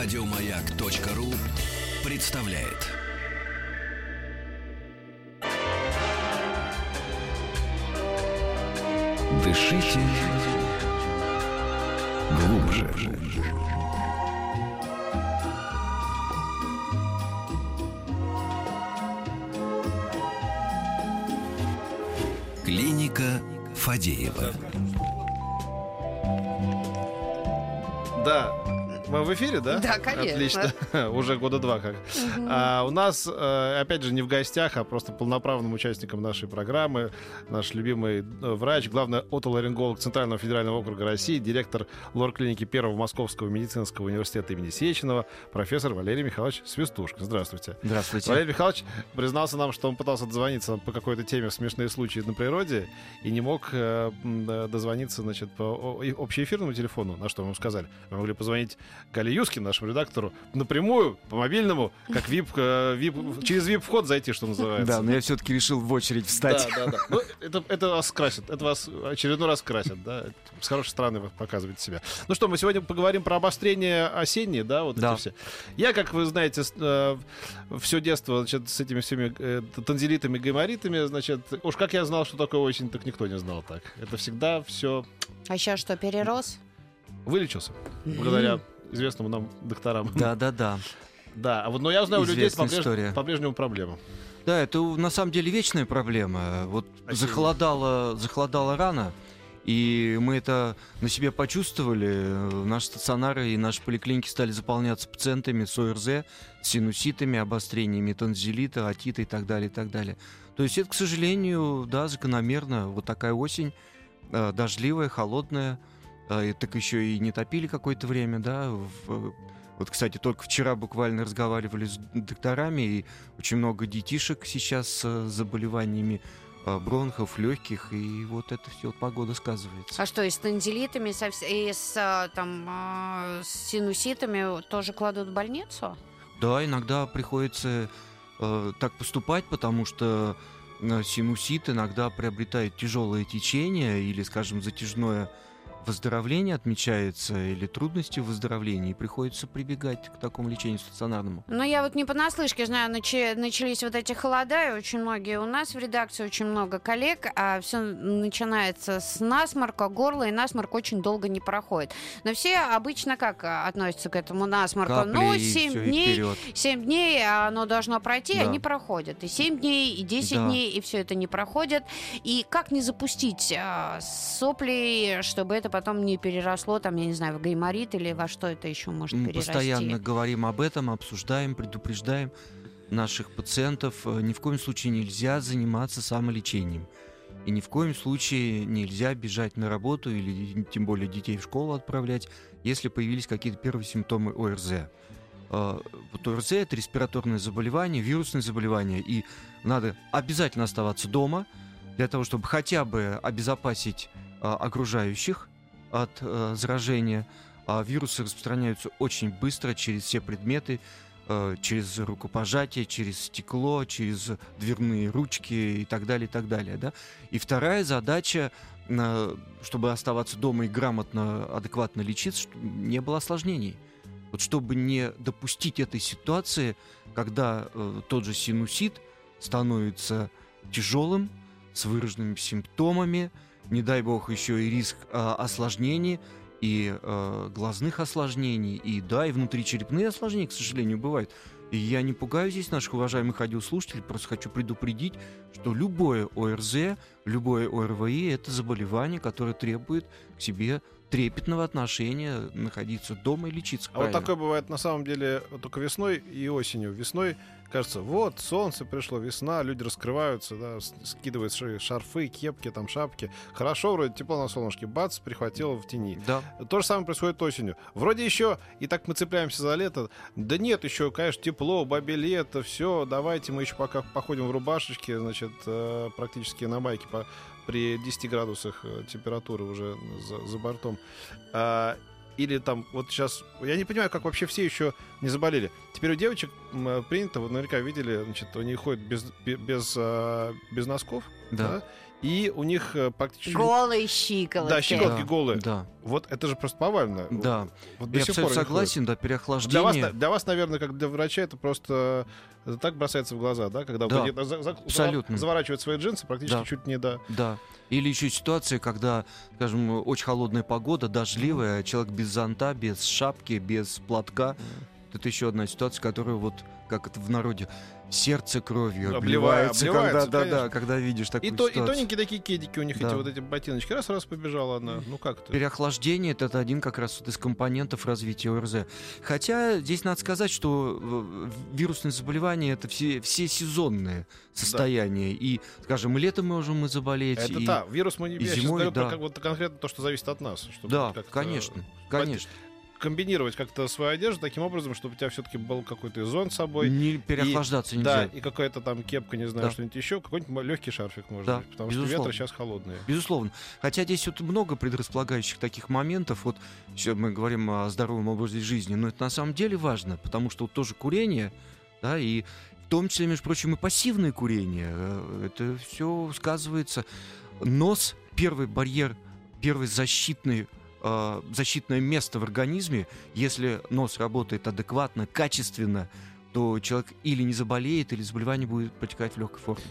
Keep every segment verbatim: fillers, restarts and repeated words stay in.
Радиомаяк.ру представляет. Дышите глубже. Клиника Фадеева. Да. Мы в эфире, да? Да, конечно. Отлично. Уже года два как. Угу. А, у нас, опять же, не в гостях, а просто полноправным участником нашей программы наш любимый врач, главный отоларинголог Центрального федерального округа России, директор лор-клиники Первого Московского медицинского университета имени Сеченова, профессор Валерий Михайлович Свистушка. Здравствуйте. Здравствуйте. Валерий Михайлович признался нам, что он пытался дозвониться по какой-то теме в смешные случаи на природе и не мог дозвониться, значит, по общеэфирному телефону, на что мы ему сказали. Мы могли позвонить Галиюски, нашему редактору, напрямую, по мобильному, как вип, вип, через вип-вход зайти, что называется. Да, но я все-таки решил в очередь встать. Да, да, да. Ну, это, это вас красит, это вас очередной раз красит, да. С хорошей стороны вы показываете себя. Ну что, мы сегодня поговорим про обострение осенние, да, вот да. эти все. Я, как вы знаете, все детство, значит, с этими всеми тонзилитами, гайморитами, значит, уж как я знал, что такое осень, так никто не знал так. Это всегда все. А сейчас что, перерос? Вылечился, благодаря известному нам докторам. Да, да, да. Да, а вот, но я знаю, у людей по-прежнему, по-прежнему проблема. Да, это на самом деле вечная проблема. Вот захолодало, захолодало рано, и мы это на себе почувствовали. Наши стационары и наши поликлиники стали заполняться пациентами с О Р З, синуситами, обострениями тонзиллита, отита и так далее, и так далее. То есть это, к сожалению, да, закономерно. Вот такая осень, дождливая, холодная. И так еще и не топили какое-то время, да. Вот, кстати, только вчера буквально разговаривали с докторами, и очень много детишек сейчас с заболеваниями бронхов, легких, и вот это все погода сказывается. А что, и с тонзиллитами, и с, там, с синуситами тоже кладут в больницу? Да, иногда приходится так поступать, потому что синусит иногда приобретает тяжелое течение или, скажем, затяжное выздоровление отмечается или трудности в выздоровлении, и приходится прибегать к такому лечению стационарному. Ну, я вот не понаслышке знаю, начи- начались вот эти холода, и очень многие у нас в редакции, очень много коллег, а все начинается с насморка, горла, и насморк очень долго не проходит. Но все обычно как относятся к этому насморку? Капли, ну, семь дней, семь дней оно должно пройти, да. Они проходят. И семь дней, и десять да. дней, и все это не проходит. И как не запустить а, сопли, чтобы это потом не переросло, там, я не знаю, в гайморит или во что это еще может мы перерасти. Мы постоянно говорим об этом, обсуждаем, предупреждаем наших пациентов. Ни в коем случае нельзя заниматься самолечением. И ни в коем случае нельзя бежать на работу или тем более детей в школу отправлять, если появились какие-то первые симптомы О Р З. Вот О Р З — это респираторное заболевание, вирусное заболевание, и надо обязательно оставаться дома для того, чтобы хотя бы обезопасить окружающих от э, заражения. А вирусы распространяются очень быстро через все предметы, э, через рукопожатие, через стекло, через дверные ручки и так далее, и так далее. Да? И вторая задача, э, чтобы оставаться дома и грамотно, адекватно лечиться, чтобы не было осложнений. Вот чтобы не допустить этой ситуации, когда э, тот же синусит становится тяжелым, с выраженными симптомами, не дай бог, еще и риск э, осложнений, и э, глазных осложнений, и, да, и внутричерепные осложнения, к сожалению, бывают. И я не пугаю здесь наших уважаемых радиослушателей, просто хочу предупредить, что любое О Р З, любое О Р В И — это заболевание, которое требует к себе трепетного отношения, находиться дома и лечиться. А правильно. Вот такое бывает на самом деле только весной и осенью. Весной кажется, вот, солнце пришло, весна, люди раскрываются, да, скидывают шарфы, кепки, там, шапки. Хорошо, вроде тепло на солнышке, бац, прихватило в тени. Да. То же самое происходит осенью. Вроде еще, и так мы цепляемся за лето. Да нет, еще, конечно, тепло, бабе лето, все, давайте мы еще пока походим в рубашечке, значит, практически на майке по... при десяти градусах температуры уже за, за бортом. А, или там вот сейчас... Я не понимаю, как вообще все еще не заболели. Теперь у девочек принято, вы наверняка видели, значит, они ходят без, без, без носков. Да. Да? и у них практически... Голые щиколотки. Да, щиколотки да, голые. Да. Вот это же просто повально. Да. Вот я абсолютно согласен, да, переохлаждение. Для вас, для вас, наверное, как для врача, это просто так бросается в глаза, да? Когда да, вот, за, за, абсолютно. Заворачивает свои джинсы практически да, чуть не до... Да. Или еще ситуация, когда, скажем, очень холодная погода, дождливая, человек без зонта, без шапки, без платка. Это еще одна ситуация, которая вот, как это в народе, сердце кровью обливается, обливается когда, да, да, когда видишь такую и ситуацию. И тоненькие такие кедики у них, да, эти вот эти ботиночки. Раз-раз побежала она, ну как это? Переохлаждение — это один как раз вот из компонентов развития ОРЗ. Хотя здесь надо сказать, что вирусные заболевания — это все, все сезонные состояния. Да. И, скажем, и летом мы можем мы заболеть. Это и, да, вирус мы не берем. Я сейчас говорю да, про как, вот, конкретно то, что зависит от нас. Чтобы да, конечно, конечно. Комбинировать как-то свою одежду таким образом, чтобы у тебя все-таки был какой-то зонт с собой. Не переохлаждаться и, нельзя. Да, и какая-то там кепка, не знаю, да, что-нибудь еще, какой-нибудь легкий шарфик, может да, быть, потому безусловно, что ветры сейчас холодные. Безусловно. Хотя здесь вот много предрасполагающих таких моментов. Вот сейчас мы говорим о здоровом образе жизни, но это на самом деле важно, потому что вот тоже курение, да, и в том числе, между прочим, и пассивное курение. Это все сказывается. Нос, первый барьер, первый защитный защитное место в организме. Если нос работает адекватно, качественно, то человек или не заболеет, или заболевание будет протекать в легкой форме.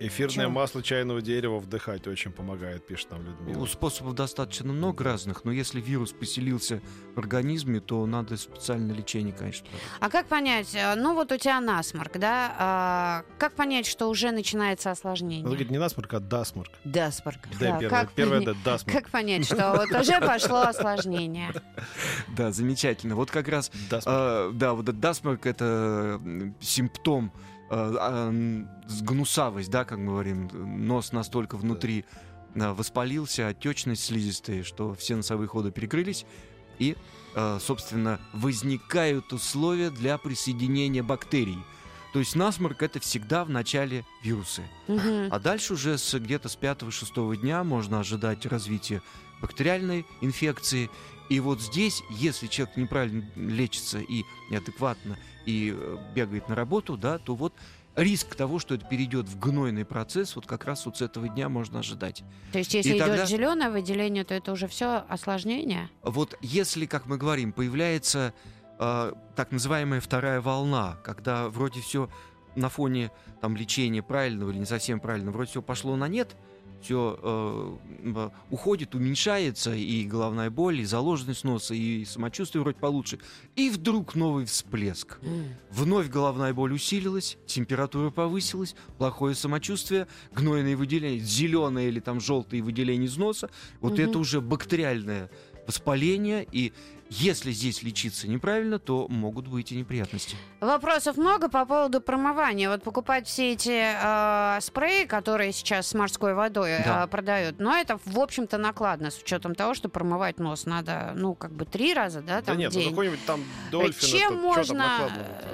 Эфирное Чем? масло чайного дерева вдыхать очень помогает, пишет нам Людмила. У способов достаточно много разных, но если вирус поселился в организме, то надо специальное лечение, конечно. А как понять, ну вот у тебя насморк, да? А как понять, что уже начинается осложнение? Он говорит, не насморк, а дасморк. Дасморк. Да, да, как первое, пон... да, дасморк. Как понять, что вот уже пошло осложнение? Да, замечательно. Вот как раз, да, вот дасморк — это симптом, гнусавость, да, как мы говорим, нос настолько внутри да, воспалился, отечность слизистой, что все носовые ходы перекрылись, и, собственно, возникают условия для присоединения бактерий. То есть насморк — это всегда в начале вирусы. Угу. А дальше уже с, где-то с пятого-шестого дня можно ожидать развития бактериальной инфекции. И вот здесь, если человек неправильно лечится и неадекватно, и бегает на работу, да, то вот риск того, что это перейдет в гнойный процесс, вот как раз вот с этого дня можно ожидать. То есть, если и идет тогда... зеленое выделение, то это уже все осложнение? Вот если, как мы говорим, появляется э, так называемая вторая волна, когда вроде все на фоне там, лечения правильного или не совсем правильного, вроде все пошло на нет, все э, уходит, уменьшается, и головная боль, и заложенность носа, и самочувствие вроде получше. И вдруг новый всплеск. Вновь головная боль усилилась, температура повысилась, плохое самочувствие, гнойные выделения, зеленые или там желтые выделения из носа. Вот угу. это уже бактериальное воспаление, и если здесь лечиться неправильно, то могут быть и неприятности. Вопросов много по поводу промывания. Вот покупать все эти э, спреи, которые сейчас с морской водой да. э, продают, но это, в общем-то, накладно, с учетом того, что промывать нос надо, ну, как бы три раза, да, там да нет, в день. Ну, какой-нибудь там Дольфин. Чем это, можно...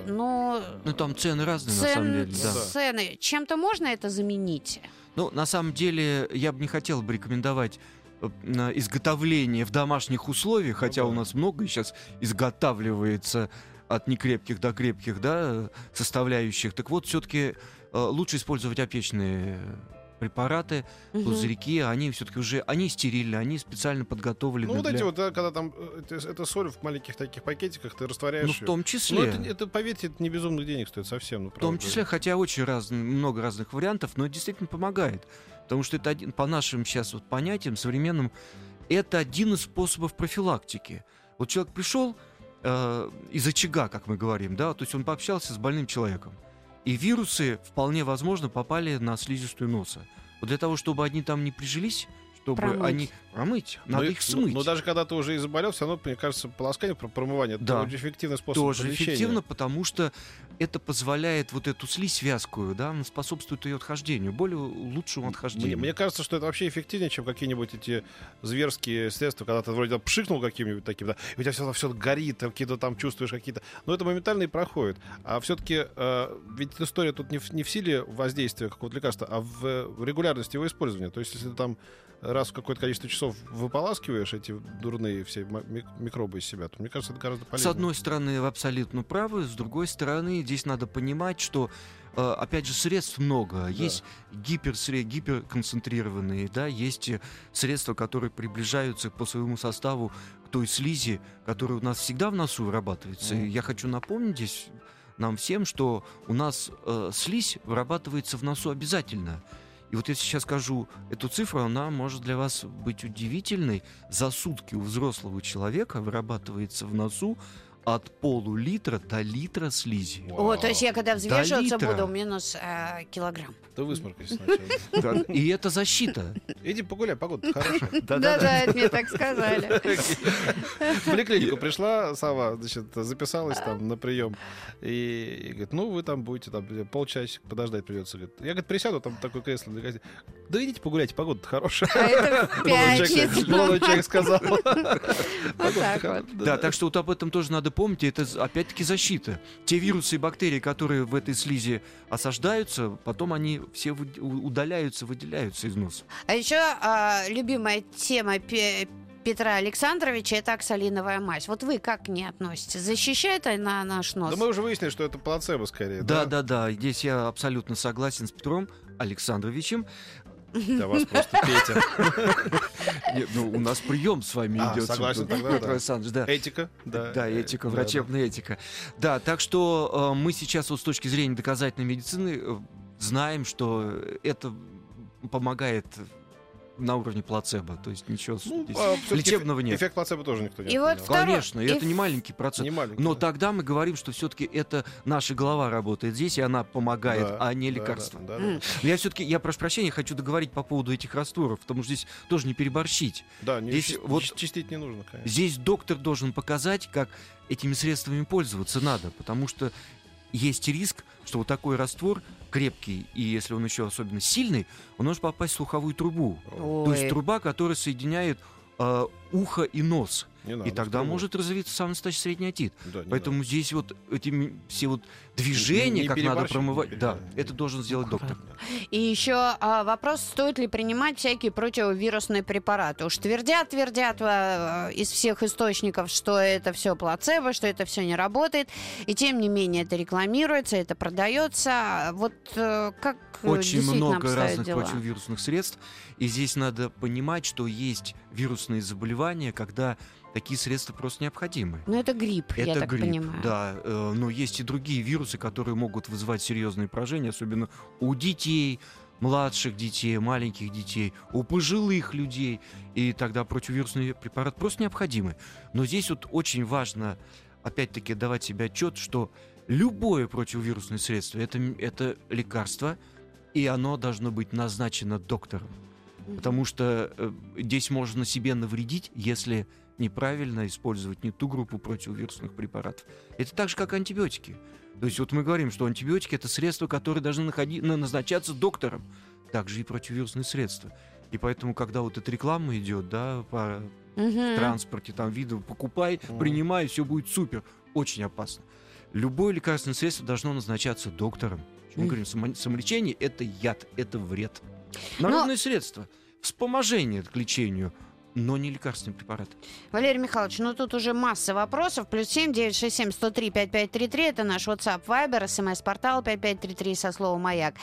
Ну, ну, там цены разные, цен, на самом деле. Да. Цены. Чем-то можно это заменить? Ну, на самом деле, я бы не хотел бы рекомендовать изготовление в домашних условиях, хотя у нас много сейчас изготавливается от некрепких до крепких, да, составляющих. Так вот, все-таки э, лучше использовать апечные препараты, угу. пузырьки, они все-таки уже, они стерильны, они специально подготовлены. Ну вот для... эти вот, да, когда там, это, это соль в маленьких таких пакетиках, ты растворяешь. Ну в том числе. Ну, это, это, поверьте, это не безумных денег стоит совсем. Ну, в том числе, хотя очень раз, много разных вариантов, но это действительно помогает. Потому что это один, по нашим сейчас вот понятиям современным, это один из способов профилактики. Вот человек пришел э, из очага, как мы говорим, да, то есть он пообщался с больным человеком. И вирусы, вполне возможно, попали на слизистую носа. Вот для того, чтобы они там не прижились, чтобы промыть. они промыть, надо но, их смыть. Но, но даже когда ты уже и заболел, все равно, мне кажется, полоскание, промывание да. — это очень эффективный способ тоже лечения. Тоже эффективно, потому что это позволяет вот эту слизь вязкую, да, способствует ее отхождению, более лучшему отхождению. Мне, мне кажется, что это вообще эффективнее, чем какие-нибудь эти зверские средства, когда ты вроде пшикнул каким-нибудь таким, да, и у тебя все, все горит, какие-то там чувствуешь какие-то... Но это моментально и проходит. А все-таки э, ведь история тут не в, не в силе воздействия какого-то лекарства, а в, в регулярности его использования. То есть если ты там раз в какое-то количество часов выполаскиваешь эти дурные все микробы из себя, то, мне кажется, это гораздо полезнее. С одной стороны, вы абсолютно правы, с другой стороны, здесь надо понимать, что опять же, средств много. Да. Есть гиперсред... гиперконцентрированные, да, есть средства, которые приближаются по своему составу к той слизи, которая у нас всегда в носу вырабатывается. Mm. И я хочу напомнить здесь нам всем, что у нас э, слизь вырабатывается в носу обязательно. И вот если сейчас скажу эту цифру, она может для вас быть удивительной. За сутки у взрослого человека вырабатывается в носу от полулитра до литра слизи. О, то есть я когда взвешиваться буду, минус э, килограмм. Да высморкайся сначала. И это защита. Иди погуляй, погода хорошая. Да-да, это мне так сказали. В поликлинику пришла сама, значит, записалась там на прием. И говорит, ну вы там будете полчасика подождать придется. Я, говорит, присяду, там такое кресло. Да идите погуляйте, погода хорошая. А это в пятницу. Молодой человек сказал. Вот так вот. Да, так что вот об этом тоже надо помните, это опять-таки защита. Те вирусы и бактерии, которые в этой слизи осаждаются, потом они все удаляются, выделяются из носа. А еще а, любимая тема Петра Александровича — это оксалиновая мазь. Вот вы как к ней относитесь? Защищает она наш нос? Да мы уже выяснили, что это плацебо скорее. Да, да, да, да. Здесь я абсолютно согласен с Петром Александровичем. Да вас просто Петя. Нет, ну у нас прием с вами а, идет. Согласен, тогда, Петр Александрович, да. Этика, да. Да, этика, да, врачебная да. этика. Да, так что э, мы сейчас вот с точки зрения доказательной медицины э, знаем, что это помогает на уровне плацебо, то есть ничего ну, а, лечебного эф- нет. Эффект плацебо тоже никто не отменял. Вот конечно, эф... это не маленький процент. Не маленький, но да. тогда мы говорим, что все-таки это наша голова работает здесь, и она помогает, да, а не лекарство. Да, да, да, да. Но я все-таки, я прошу прощения, хочу договорить по поводу этих растворов, потому что здесь тоже не переборщить. Да, не здесь чистить, вот, чистить не нужно, конечно. Здесь доктор должен показать, как этими средствами пользоваться надо, потому что есть риск, что вот такой раствор крепкий, и если он еще особенно сильный, он может попасть в слуховую трубу. Ой. То есть труба, которая соединяет э, ухо и нос. Не надо, и тогда может развиться самый настоящий средний отит. Да, поэтому надо. Здесь вот эти все вот движения, не, не как надо промывать, да, это должен сделать доктор. И еще а, вопрос, стоит ли принимать всякие противовирусные препараты. Уж твердят, твердят а, из всех источников, что это все плацебо, что это все не работает. И тем не менее это рекламируется, это продается. Вот а, как очень много разных дела? Противовирусных средств. И здесь надо понимать, что есть вирусные заболевания, когда такие средства просто необходимы. Но это грипп, это я так грипп, понимаю. Да, э, но есть и другие вирусы, которые могут вызывать серьезные поражения, особенно у детей, младших детей, маленьких детей, у пожилых людей. И тогда противовирусный препарат просто необходимы. Но здесь вот очень важно, опять-таки, давать себе отчет, что любое противовирусное средство это, это лекарство, и оно должно быть назначено доктором. Потому что э, здесь можно себе навредить, если неправильно использовать не ту группу противовирусных препаратов. Это так же, как антибиотики. То есть вот мы говорим, что антибиотики — это средства, которые должны находи- назначаться доктором. Также и противовирусные средства. И поэтому, когда вот эта реклама идет, да, по uh-huh. транспорте, там, виду, покупай, uh-huh. принимай, все будет супер. Очень опасно. Любое лекарственное средство должно назначаться доктором. Мы uh-huh. говорим, само- самолечение — это яд, это вред. Народные Но... средства, вспоможение к лечению, но не лекарственный препарат. Валерий Михайлович, ну тут уже масса вопросов. Плюс семь девятьсот шестьдесят семь сто три пятьдесят пять тридцать три. Это наш WhatsApp, Viber, СМС-портал пять пять три три со словом «Маяк».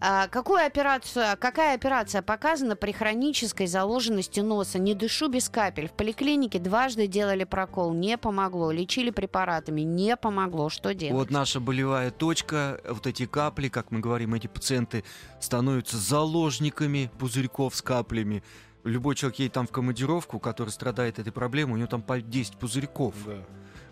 А, какую операцию, какая операция показана при хронической заложенности носа? Не дышу без капель. В поликлинике дважды делали прокол. Не помогло. Лечили препаратами. Не помогло. Что делать? Вот наша болевая точка. Вот эти капли, как мы говорим, эти пациенты становятся заложниками пузырьков с каплями. Любой человек едет там в командировку, который страдает этой проблемой, у него там по десять пузырьков. Да.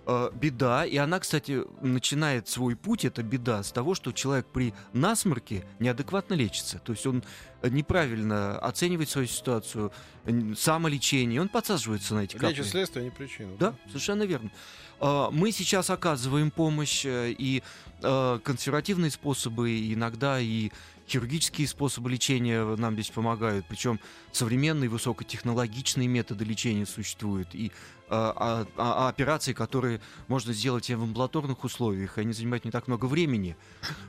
Э, беда. И она, кстати, начинает свой путь, эта беда, с того, что человек при насморке неадекватно лечится. То есть он неправильно оценивает свою ситуацию, самолечение, он подсаживается на эти капли. Лечит следствие, а не причину. Да, да? Совершенно верно. Э, мы сейчас оказываем помощь и э, консервативные способы, и иногда и... Хирургические способы лечения нам здесь помогают, причем современные высокотехнологичные методы лечения существуют, и а, а, а операции, которые можно сделать и в амбулаторных условиях, они занимают не так много времени,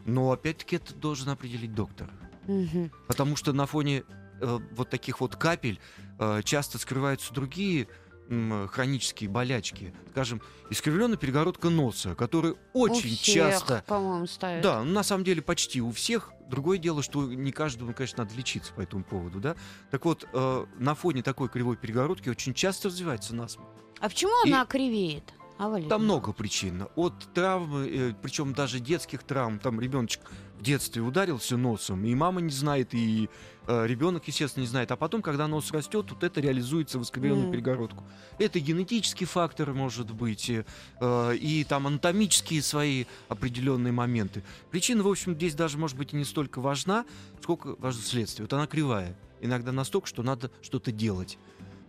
но опять-таки это должен определить доктор, угу. потому что на фоне э, вот таких вот капель э, часто скрываются другие э, хронические болячки. Скажем, искривленная перегородка носа, которая очень у всех, часто... по-моему, ставят. Да, ну, на самом деле почти у всех. Другое дело, что не каждому, конечно, надо лечиться по этому поводу, да? Так вот, э, на фоне такой кривой перегородки очень часто развивается насморк. А почему И... она кривеет? А там много причин. От травмы, причем даже детских травм. Там ребеночек в детстве ударился носом, и мама не знает, и э, ребенок, естественно, не знает. А потом, когда нос растет, вот это реализуется в искривленную mm. перегородку. Это генетический фактор, может быть, э, и там анатомические свои определенные моменты. Причина, в общем, здесь даже, может быть, и не столько важна, сколько важно следствие. Вот она кривая. Иногда настолько, что надо что-то делать.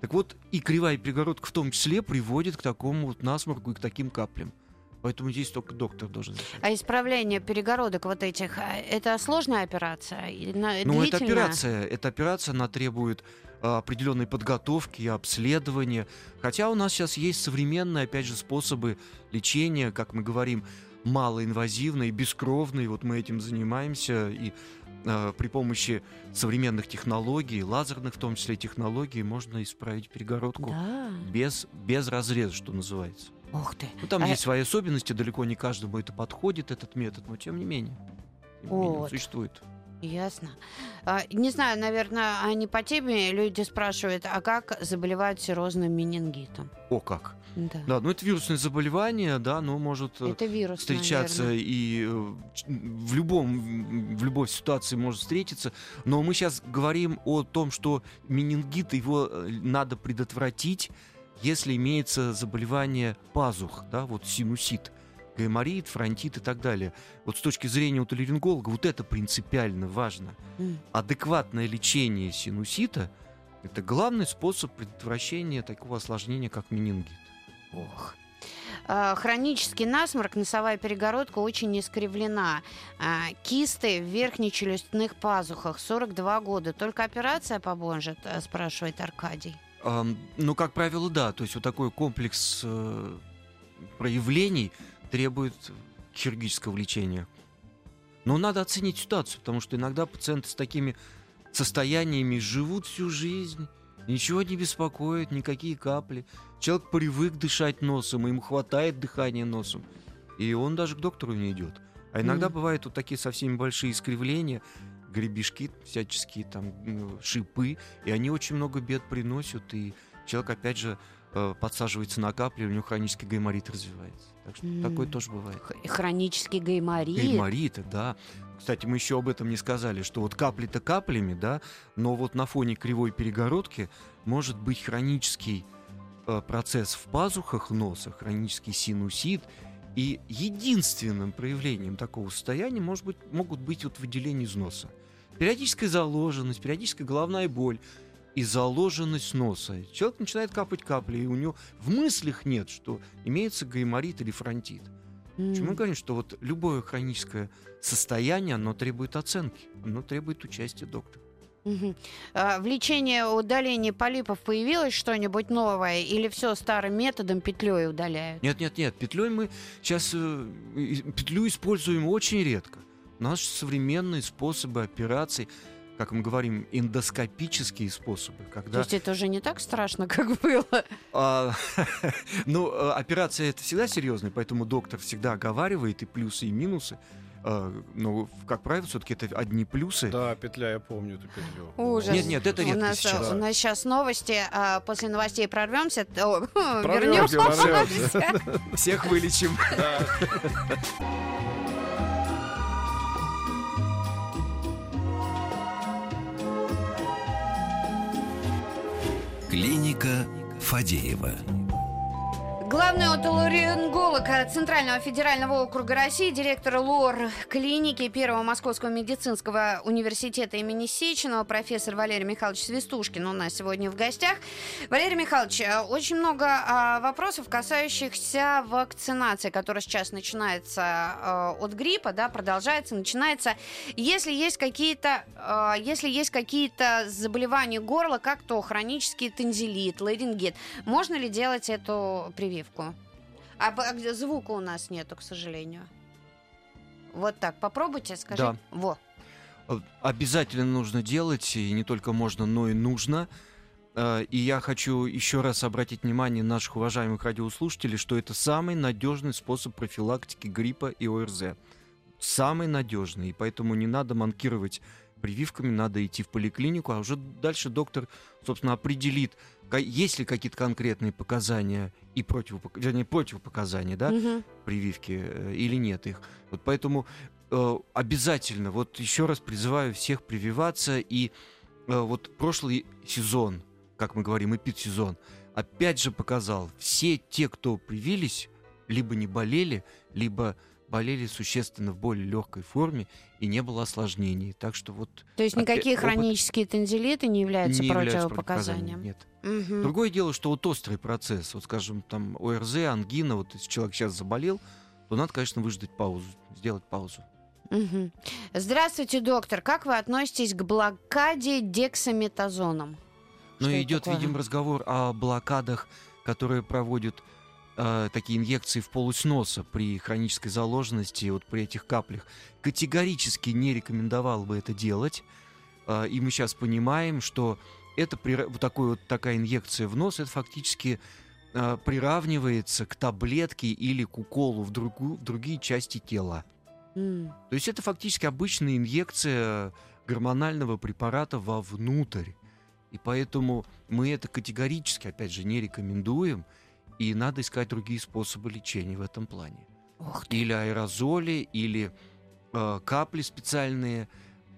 Так вот, и кривая перегородка в том числе приводит к такому вот насморку и к таким каплям. Поэтому здесь только доктор должен решать. А исправление перегородок вот этих, это сложная операция? Ну, это операция. Эта операция, она требует определенной подготовки и обследования. Хотя у нас сейчас есть современные, опять же, способы лечения, как мы говорим, малоинвазивные, бескровные. Вот мы этим занимаемся и... При помощи современных технологий, лазерных в том числе технологий, можно исправить перегородку да. без, без разреза, что называется. Ух ты. Ну, там а есть это... свои особенности, далеко не каждому это подходит, этот метод, но тем не менее, тем не менее он существует. Ясно. А, не знаю, наверное, они по теме люди спрашивают, а как заболевают серозным менингитом? О, как? Да. Да, ну это вирусное заболевание, да, но может вирус, встречаться наверное. и в, любом, в любой ситуации может встретиться. Но мы сейчас говорим о том, что менингит, его надо предотвратить, если имеется заболевание пазух, да, вот синусит. Гайморит, фронтит и так далее. Вот с точки зрения отоларинголога вот это принципиально важно. Адекватное лечение синусита – это главный способ предотвращения такого осложнения, как менингит. Ох. Хронический насморк, носовая перегородка очень искривлена. Кисты в верхнечелюстных пазухах, сорок два года. Только операция поможет, спрашивает Аркадий. Ну, как правило, да. То есть вот такой комплекс проявлений требует хирургического лечения. Но надо оценить ситуацию, потому что иногда пациенты с такими состояниями живут всю жизнь, ничего не беспокоит, никакие капли. Человек привык дышать носом, ему хватает дыхания носом, и он даже к доктору не идет. А иногда mm-hmm. бывают вот такие совсем большие искривления, гребешки, всяческие там шипы, и они очень много бед приносят, и человек, опять же, подсаживается на капли, у него хронический гайморит развивается. Так что mm. такое тоже бывает. Хронический гайморит? Гайморит, да. Кстати, мы еще об этом не сказали, что вот капли-то каплями, да, но вот на фоне кривой перегородки может быть хронический э, процесс в пазухах носа, хронический синусит, и единственным проявлением такого состояния может быть, могут быть вот выделения из носа. Периодическая заложенность, периодическая головная боль и заложенность носа. Человек начинает капать капли, и у него в мыслях нет, что имеется гайморит или фронтит. Mm. Почему мы говорим, что вот любое хроническое состояние, оно требует оценки, оно требует участия доктора. Uh-huh. А, в лечении удаления полипов появилось что-нибудь новое? Или все старым методом петлей удаляют? Нет, нет, нет. Петлей мы сейчас петлю используем очень редко. Наши современные способы операций, как мы говорим, эндоскопические способы. Когда... То есть это уже не так страшно, как было? А, ну, операция — это всегда серьезная, поэтому доктор всегда оговаривает и плюсы, и минусы. Uh, но, как правило, все-таки это одни плюсы. Да, петля, я помню эту петлю. Ужас. Нет, нет, это редко у нас, сейчас. Да. У нас сейчас новости, а после новостей прорвемся, вернемся. Всех вылечим. Клиника Фадеева. Главный отоларинголог Центрального федерального округа России, директор ЛОР клиники Первого Московского медицинского университета имени Сеченова, профессор Валерий Михайлович Свистушкин у нас сегодня в гостях. Валерий Михайлович, очень много вопросов, касающихся вакцинации, которая сейчас начинается от гриппа, да, продолжается, начинается. Если есть какие-то, если есть какие-то заболевания горла, как то хронический тонзилит, ларингит, можно ли делать эту прививку? А звука у нас нету, к сожалению. Вот так, попробуйте, скажи. Да. Во. обязательно нужно делать, и не только можно, но и нужно. И я хочу еще раз обратить внимание наших уважаемых радиослушателей, что это самый надежный способ профилактики гриппа и ОРЗ. Самый надежный. И поэтому не надо манкировать прививками, надо идти в поликлинику, а уже дальше доктор, собственно, определит, есть ли какие-то конкретные показания и противопоказания, вернее, противопоказания, да, угу. прививки или нет их. Вот поэтому э, обязательно, вот еще раз призываю всех прививаться. И э, вот прошлый сезон, как мы говорим, эпидсезон, опять же показал, все те, кто привились, либо не болели, либо болели существенно в более легкой форме и не было осложнений. Так что вот... То есть никакие опять, хронические тонзиллиты не являются не противопоказанием? Не являются противопоказанием, нет. Угу. Другое дело, что вот острый процесс, вот скажем, там ОРЗ, ангина, вот если человек сейчас заболел, то надо, конечно, выждать паузу, сделать паузу. Угу. Здравствуйте, доктор. Как вы относитесь к блокаде дексаметазоном? Ну, что идет, видимо, разговор о блокадах, которые проводят э, такие инъекции в полость носа при хронической заложенности, вот при этих каплях. Категорически не рекомендовал бы это делать. Э, и мы сейчас понимаем, что это при, вот, такой, вот такая инъекция в нос, это фактически э, приравнивается к таблетке или к уколу в, другу, в другие части тела. Mm. То есть это фактически обычная инъекция гормонального препарата вовнутрь. И поэтому мы это категорически, опять же, не рекомендуем. И надо искать другие способы лечения в этом плане. Ух ты. Или аэрозоли, или э, капли специальные,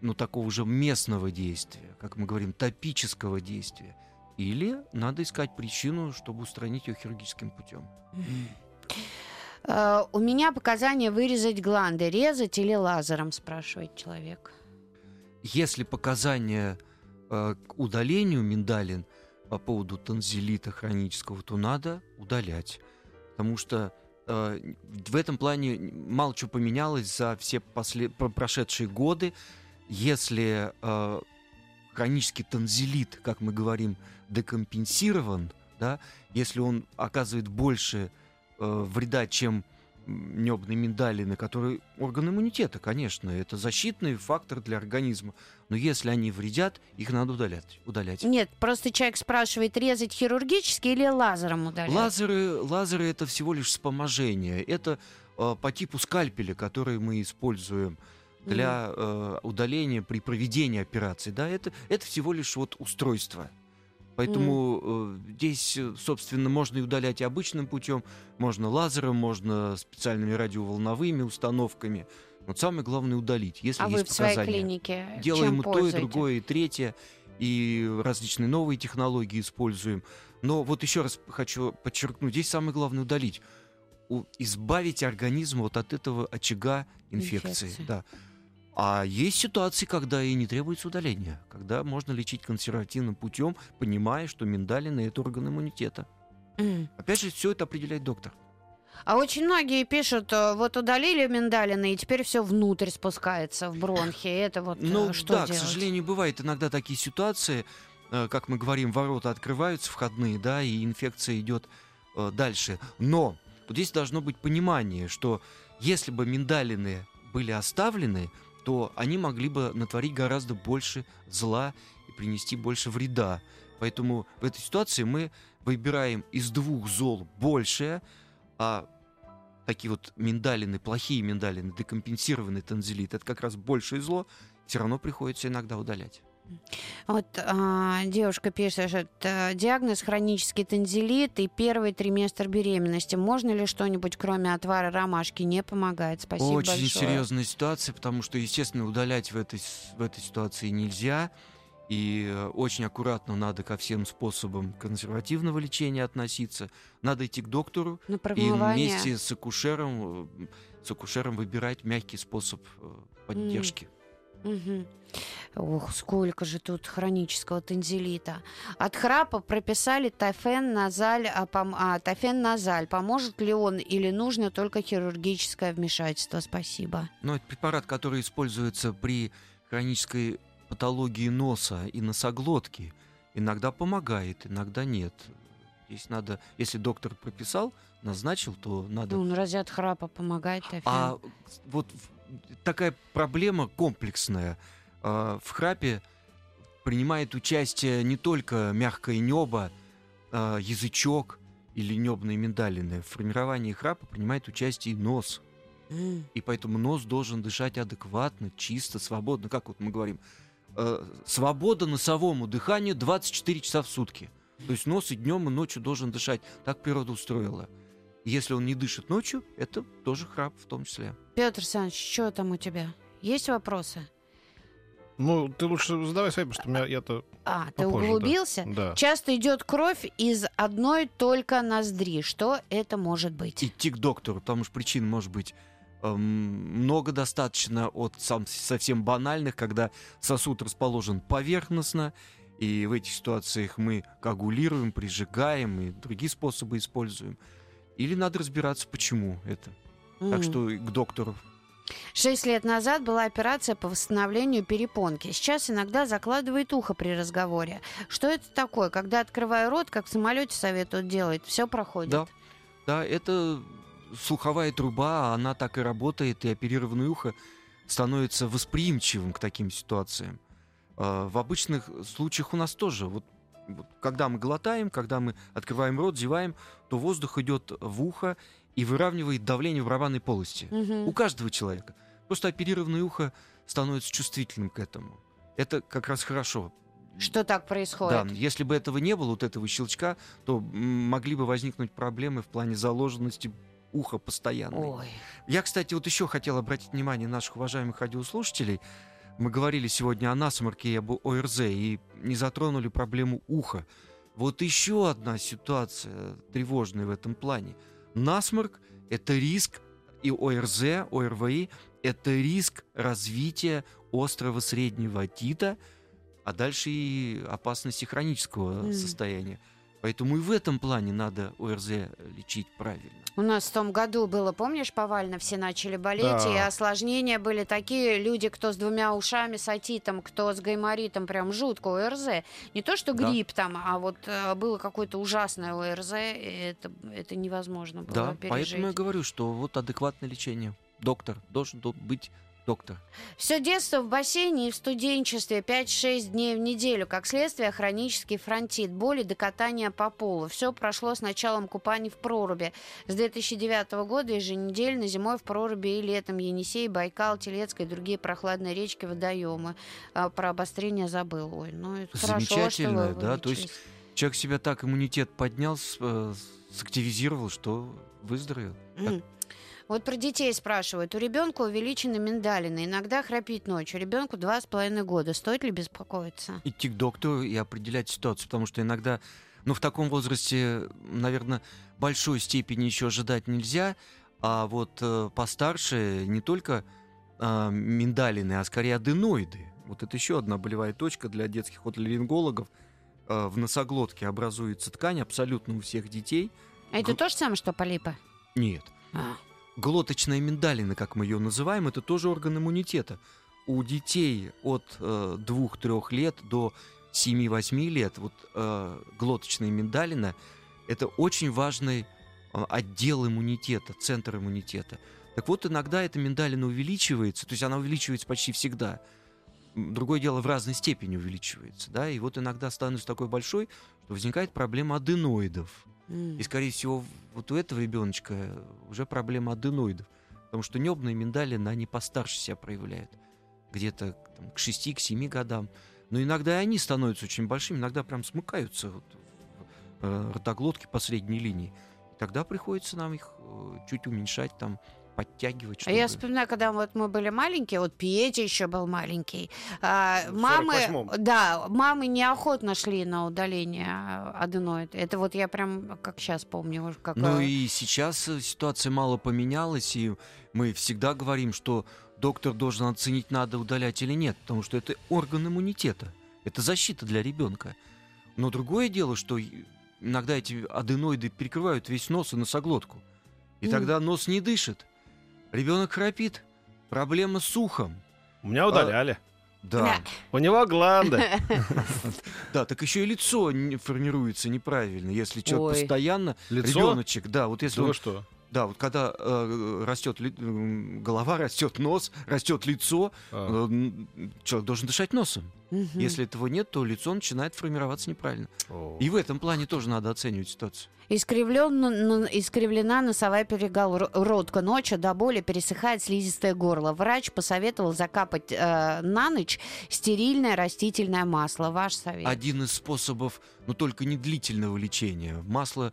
ну, такого же местного действия, как мы говорим, топического действия. Или надо искать причину, чтобы устранить ее хирургическим путем. У меня показания вырезать гланды. Резать или лазером, спрашивает человек. Если показания... к удалению миндалин по поводу тонзиллита хронического, то надо удалять. Потому что э, в этом плане мало чего поменялось за все после... прошедшие годы. Если э, хронический тонзиллит, как мы говорим, декомпенсирован, да, если он оказывает больше э, вреда, чем нёбные миндалины, которые орган иммунитета, конечно, это защитный фактор для организма. Но если они вредят, их надо удалять. удалять. Нет, просто человек спрашивает, резать хирургически или лазером удалять? Лазеры, лазеры это всего лишь вспоможение. Это э, по типу скальпеля, который мы используем для э, удаления при проведении операции. Да, это, это всего лишь вот устройство. Поэтому mm. э, здесь, собственно, можно и удалять и обычным путем, можно лазером, можно специальными радиоволновыми установками. Вот самое главное — удалить, если а есть показания. А вы в своей клинике делаем и то, и другое, и третье, и различные новые технологии используем. Но вот еще раз хочу подчеркнуть, здесь самое главное — удалить, у, избавить организм вот от этого очага инфекции. инфекции. Да. А есть ситуации, когда и не требуется удаления, когда можно лечить консервативным путем, понимая, что миндалины — это орган иммунитета. Mm. Опять же, все это определяет доктор. А очень многие пишут, вот удалили миндалины, и теперь все внутрь спускается, в бронхи. Это вот ну, что да, делать? К сожалению, бывают иногда такие ситуации, как мы говорим, ворота открываются входные, да, и инфекция идет дальше. Но вот здесь должно быть понимание, что если бы миндалины были оставлены, то они могли бы натворить гораздо больше зла и принести больше вреда. Поэтому в этой ситуации мы выбираем из двух зол большее, а такие вот миндалины, плохие миндалины, декомпенсированный тонзиллит, это как раз большее зло, все равно приходится иногда удалять. Вот а, девушка пишет, что диагноз хронический тонзиллит и первый триместр беременности. Можно ли что-нибудь, кроме отвара ромашки, не помогает? Спасибо Очень большое. Очень серьезная ситуация, потому что, естественно, удалять в этой, в этой ситуации нельзя. И очень аккуратно надо ко всем способам консервативного лечения относиться. Надо идти к доктору и вместе с акушером, с акушером выбирать мягкий способ поддержки. Mm. Угу. Ох, сколько же тут хронического тонзиллита. От храпа прописали тофен-назаль, а пом... а, тофен-назаль. Поможет ли он или нужно только хирургическое вмешательство? Спасибо. Ну, это препарат, который используется при хронической патологии носа и носоглотки. Иногда помогает, иногда нет. Здесь надо, если доктор прописал, назначил, то надо... Ну, разве от храпа помогает тофен? А вот... Такая проблема комплексная. э, в храпе принимает участие не только мягкое небо, э, язычок или небные миндалины. В формировании храпа принимает участие и нос. Mm. И поэтому нос должен дышать адекватно, чисто, свободно. Как вот мы говорим, э, свобода носовому дыханию двадцать четыре часа в сутки. То есть нос и днем, и ночью должен дышать. Так природа устроила. Если он не дышит ночью, это тоже храп в том числе. Петр Александрович, что там у тебя? Есть вопросы? Ну, ты лучше задавай свои, потому что у меня я-то А, попозже, ты углубился? Да. Часто идет кровь из одной только ноздри. Что это может быть? Идти к доктору, потому что причин может быть эм, много достаточно. От сам, совсем банальных, когда сосуд расположен поверхностно. И в этих ситуациях мы коагулируем, прижигаем и другие способы используем. Или надо разбираться, почему это. Mm-hmm. Так что к доктору. Шесть лет назад была операция по восстановлению перепонки. Сейчас иногда закладывает ухо при разговоре. Что это такое? Когда открываю рот, как в самолете советуют делать, все проходит. Да, да, это слуховая труба, она так и работает, и оперированное ухо становится восприимчивым к таким ситуациям. В обычных случаях у нас тоже. Вот, вот, когда мы глотаем, когда мы открываем рот, зеваем, то воздух идет в ухо и выравнивает давление в барабанной полости. Угу. У каждого человека. Просто оперированное ухо становится чувствительным к этому. Это как раз хорошо. Что так происходит? Да, если бы этого не было, вот этого щелчка, то могли бы возникнуть проблемы в плане заложенности уха постоянной. Ой. Я, кстати, вот еще хотел обратить внимание наших уважаемых радиослушателей. Мы говорили сегодня о насморке и об О Р З, и не затронули проблему уха. Вот еще одна ситуация тревожная в этом плане. Насморк – это риск, и О Р З, О Р В И – это риск развития острого среднего отита, а дальше и опасности хронического mm. состояния. Поэтому и в этом плане надо О Р З лечить правильно. У нас в том году было, помнишь, повально все начали болеть, да. И осложнения были такие. Люди, кто с двумя ушами, с отитом, кто с гайморитом, прям жутко О Р З. Не то, что грипп, да, там, а вот было какое-то ужасное О Р З, это, это невозможно было, да, пережить. Поэтому я говорю, что вот адекватное лечение. Доктор, должен быть доктор. Все детство в бассейне и в студенчестве, пять-шесть дней в неделю. Как следствие, хронический фронтит, боли до катания по полу. Все прошло с началом купаний в проруби. С две тысячи девятого года еженедельно зимой в проруби и летом. Енисей, Байкал, Телецкое и другие прохладные речки, водоемы. А про обострение забыл. Ой, ну это замечательно, хорошо, да, то есть человек себя так иммунитет поднял, сактивизировал, что выздоровел. Mm. Вот про детей спрашивают. У ребенка увеличены миндалины. Иногда храпит ночью. Ребенку два с половиной года. Стоит ли беспокоиться? Идти к доктору и определять ситуацию, потому что иногда, ну, в таком возрасте, наверное, большой степени еще ожидать нельзя, а вот э, постарше не только э, миндалины, а скорее аденоиды. Вот это еще одна болевая точка для детских отоларингологов. Э, в носоглотке образуется ткань абсолютно у всех детей. А это Г... то же самое, что полипы? Нет. А. Глоточная миндалина, как мы ее называем, это тоже орган иммунитета. У детей от э, двух-трёх лет до семи-восьми лет вот, э, глоточная миндалина – это очень важный э, отдел иммунитета, центр иммунитета. Так вот, иногда эта миндалина увеличивается, то есть она увеличивается почти всегда. Другое дело, в разной степени увеличивается. Да? И вот иногда становится такой большой, что возникает проблема аденоидов. И, скорее всего, вот у этого ребеночка уже проблема аденоидов, потому что небные миндалины, они постарше себя проявляют, где-то там, к шести-семи годам. Но иногда они становятся очень большими, иногда прям смыкаются вот, э, ротоглотки по средней линии. Тогда приходится нам их э, чуть уменьшать, там, подтягивать. Чтобы... Я вспоминаю, когда вот мы были маленькие, вот Петя еще был маленький, а, мамы, да, мамы неохотно шли на удаление аденоида. Это вот я прям как сейчас помню. Как... Ну и сейчас ситуация мало поменялась, и мы всегда говорим, что доктор должен оценить, надо удалять или нет, потому что это орган иммунитета, это защита для ребенка. Но другое дело, что иногда эти аденоиды перекрывают весь нос и носоглотку, и mm. тогда нос не дышит. Ребенок храпит. Проблема с ухом. У меня удаляли. А, да. У него гланды. Да, так еще и лицо формируется неправильно, если человек постоянно... Лицо? Ребеночек, да, вот если он... Да, вот когда э, растет ли, голова, растет нос, растет лицо, а. э, человек должен дышать носом. Угу. Если этого нет, то лицо начинает формироваться неправильно. О. И в этом плане тоже надо оценивать ситуацию. Искривлен, искривлена носовая перегородка. Ночью до боли пересыхает слизистое горло. Врач посоветовал закапать э, на ночь стерильное растительное масло. Ваш совет? Один из способов, но только не длительного лечения. Масло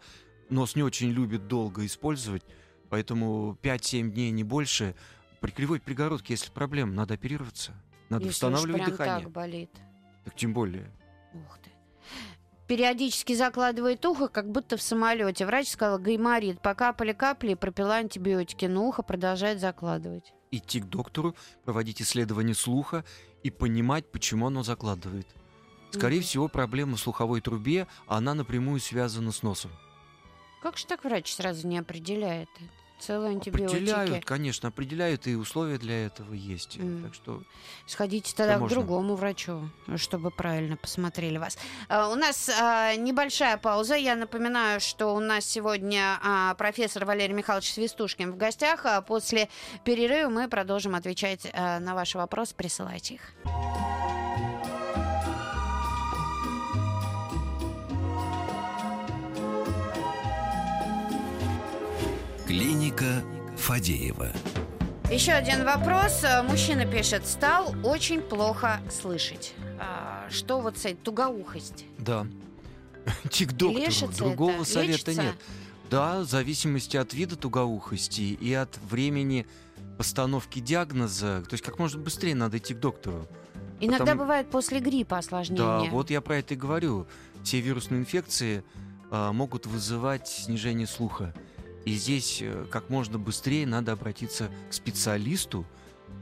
нос не очень любит долго использовать, поэтому пять-семь дней, не больше. При кривой перегородке, если проблема, надо оперироваться. Надо если восстанавливать дыхание. Так болит. Так тем более. Ух ты. Периодически закладывает ухо, как будто в самолете. Врач сказал, гайморит. Покапали капли и пропила антибиотики, но ухо продолжает закладывать. Идти к доктору, проводить исследование слуха и понимать, почему оно закладывает. Скорее mm-hmm. всего, проблема в слуховой трубе, она напрямую связана с носом. Как же так врач сразу не определяет? Целые антибиотики. Определяют, конечно, определяют, и условия для этого есть. Mm. Так что сходите тогда к другому врачу, чтобы правильно посмотрели вас. А, у нас а, небольшая пауза. Я напоминаю, что у нас сегодня а, профессор Валерий Михайлович Свистушкин в гостях. А после перерыва мы продолжим отвечать а, на ваши вопросы. Присылайте их. Клиника Фадеева. Еще один вопрос. Мужчина пишет: стал очень плохо слышать. А, что вот с этой тугоухость? Да. Идти к доктору. Лечится Другого это? совета Лечится? нет. Да, в зависимости от вида тугоухости и от времени постановки диагноза. То есть как можно быстрее надо идти к доктору. Иногда Потому... бывает после гриппа осложнения. Да, вот я про это и говорю. Все вирусные инфекции а, могут вызывать снижение слуха. И здесь как можно быстрее надо обратиться к специалисту,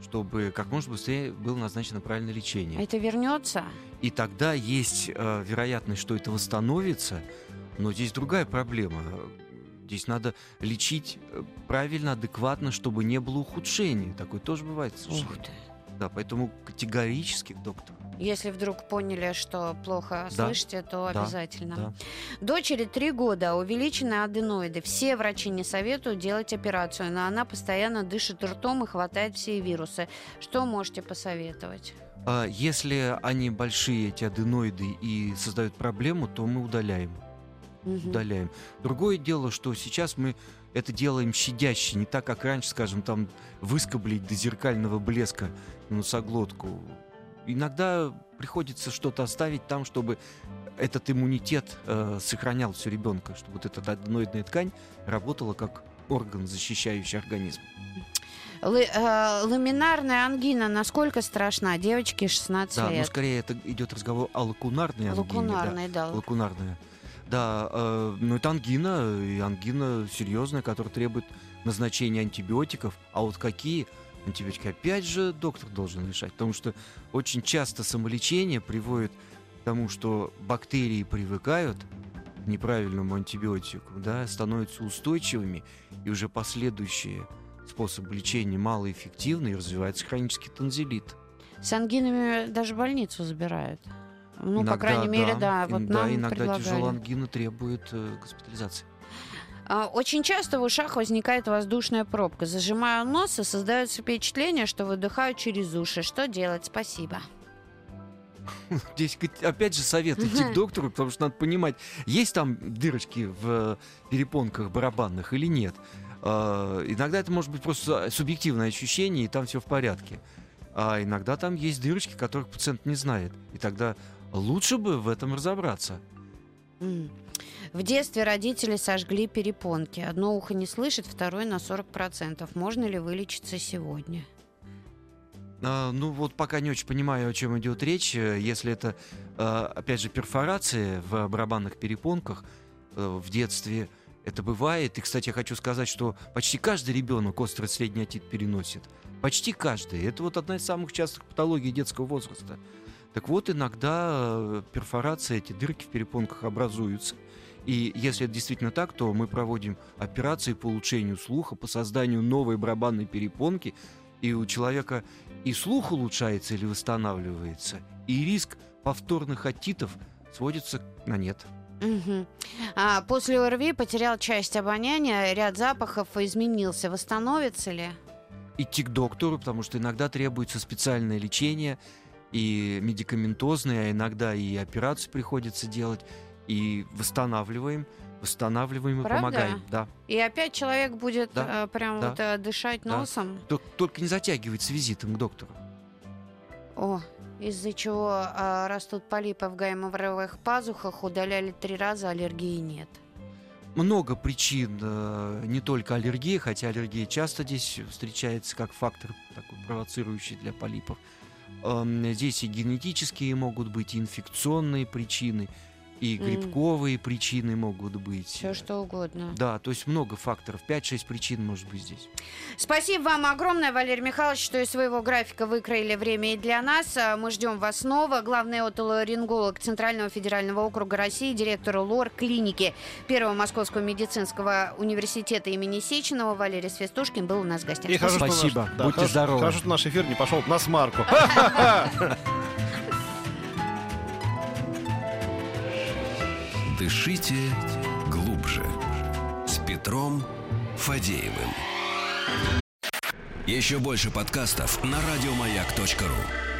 чтобы как можно быстрее было назначено правильное лечение. Это вернется? И тогда есть э, вероятность, что это восстановится, но здесь другая проблема. Здесь надо лечить правильно, адекватно, чтобы не было ухудшений. Такое тоже бывает. Ух ты. Да, поэтому категорически к доктору. Если вдруг поняли, что плохо да. слышите, то да. обязательно. Да. Дочери три года, увеличены аденоиды. Все врачи не советуют делать операцию, но она постоянно дышит ртом и хватает все вирусы. Что можете посоветовать? Если они большие, эти аденоиды, и создают проблему, то мы удаляем. Угу. Удаляем. Другое дело, что сейчас мы это делаем щадяще, не так, как раньше, скажем, там выскоблить до зеркального блеска носоглотку. Иногда приходится что-то оставить там, чтобы этот иммунитет э, сохранялся у ребенка, чтобы вот эта аденоидная ткань работала как орган, защищающий организм. Л- э, ламинарная ангина насколько страшна? Девочке шестнадцать да, лет. Да, ну, скорее это идет разговор о лакунарной ангине. Лакунарная, да. да. Лакунарная. Да, э, но это ангина, и ангина серьезная, которая требует назначения антибиотиков. А вот какие... Антибиотики опять же доктор должен решать, потому что очень часто самолечение приводит к тому, что бактерии привыкают к неправильному антибиотику, да, становятся устойчивыми, и уже последующие способы лечения малоэффективны, и развивается хронический тонзилит. С ангинами даже больницу забирают. Ну, иногда, по крайней да. мере, да. Вот да, нам иногда предлагали. Тяжелая ангина требует э, госпитализации. Очень часто в ушах возникает воздушная пробка. Зажимаю нос, и создается впечатление, что выдыхаю через уши. Что делать? Спасибо. Здесь опять же совет идти к доктору, потому что надо понимать, есть там дырочки в перепонках барабанных или нет. Иногда это может быть просто субъективное ощущение, и там все в порядке. А иногда там есть дырочки, которых пациент не знает. И тогда лучше бы в этом разобраться. В детстве родители сожгли перепонки. Одно ухо не слышит, второе на сорок процентов. Можно ли вылечиться сегодня? А, ну вот пока не очень понимаю, о чем идет речь. Если это, опять же, перфорации в барабанных перепонках в детстве, это бывает. И, кстати, я хочу сказать, что почти каждый ребенок острый средний отит переносит. Почти каждый. Это вот одна из самых частых патологий детского возраста. Так вот, иногда перфорации, эти дырки в перепонках образуются. И если это действительно так, то мы проводим операции по улучшению слуха, по созданию новой барабанной перепонки. И у человека и слух улучшается или восстанавливается, и риск повторных отитов сводится на нет. Угу. А после ОРВИ потерял часть обоняния, ряд запахов изменился. Восстановится ли? Идти к доктору, потому что иногда требуется специальное лечение, и медикаментозное, а иногда и операцию приходится делать, и восстанавливаем. Восстанавливаем и Правда? помогаем, да. И опять человек будет да, э, прям да, вот, э, дышать да. носом. Только, только не затягивать с визитом к доктору. О, из-за чего э, растут полипы в гайморовых пазухах, удаляли три раза, аллергии нет. Много причин, э, не только аллергия, хотя аллергия часто здесь встречается как фактор такой провоцирующий для полипов. Э, здесь и генетические могут быть, и инфекционные причины. И грибковые mm. причины могут быть. Все что угодно. Да, то есть много факторов. пять-шесть причин может быть здесь. Спасибо вам огромное, Валерий Михайлович, что из своего графика выкроили время и для нас. Мы ждем вас снова. Главный отоларинголог Центрального федерального округа России, директор ЛОР клиники Первого Московского медицинского университета имени Сеченова Валерий Свистушкин был у нас в гостях. И хорошо, спасибо. Наш... Да, будьте хорошо, здоровы. Хорошо, что наш эфир не пошел на смарку. Дышите глубже с Петром Фадеевым. Еще больше подкастов на радиомаяк точка ру.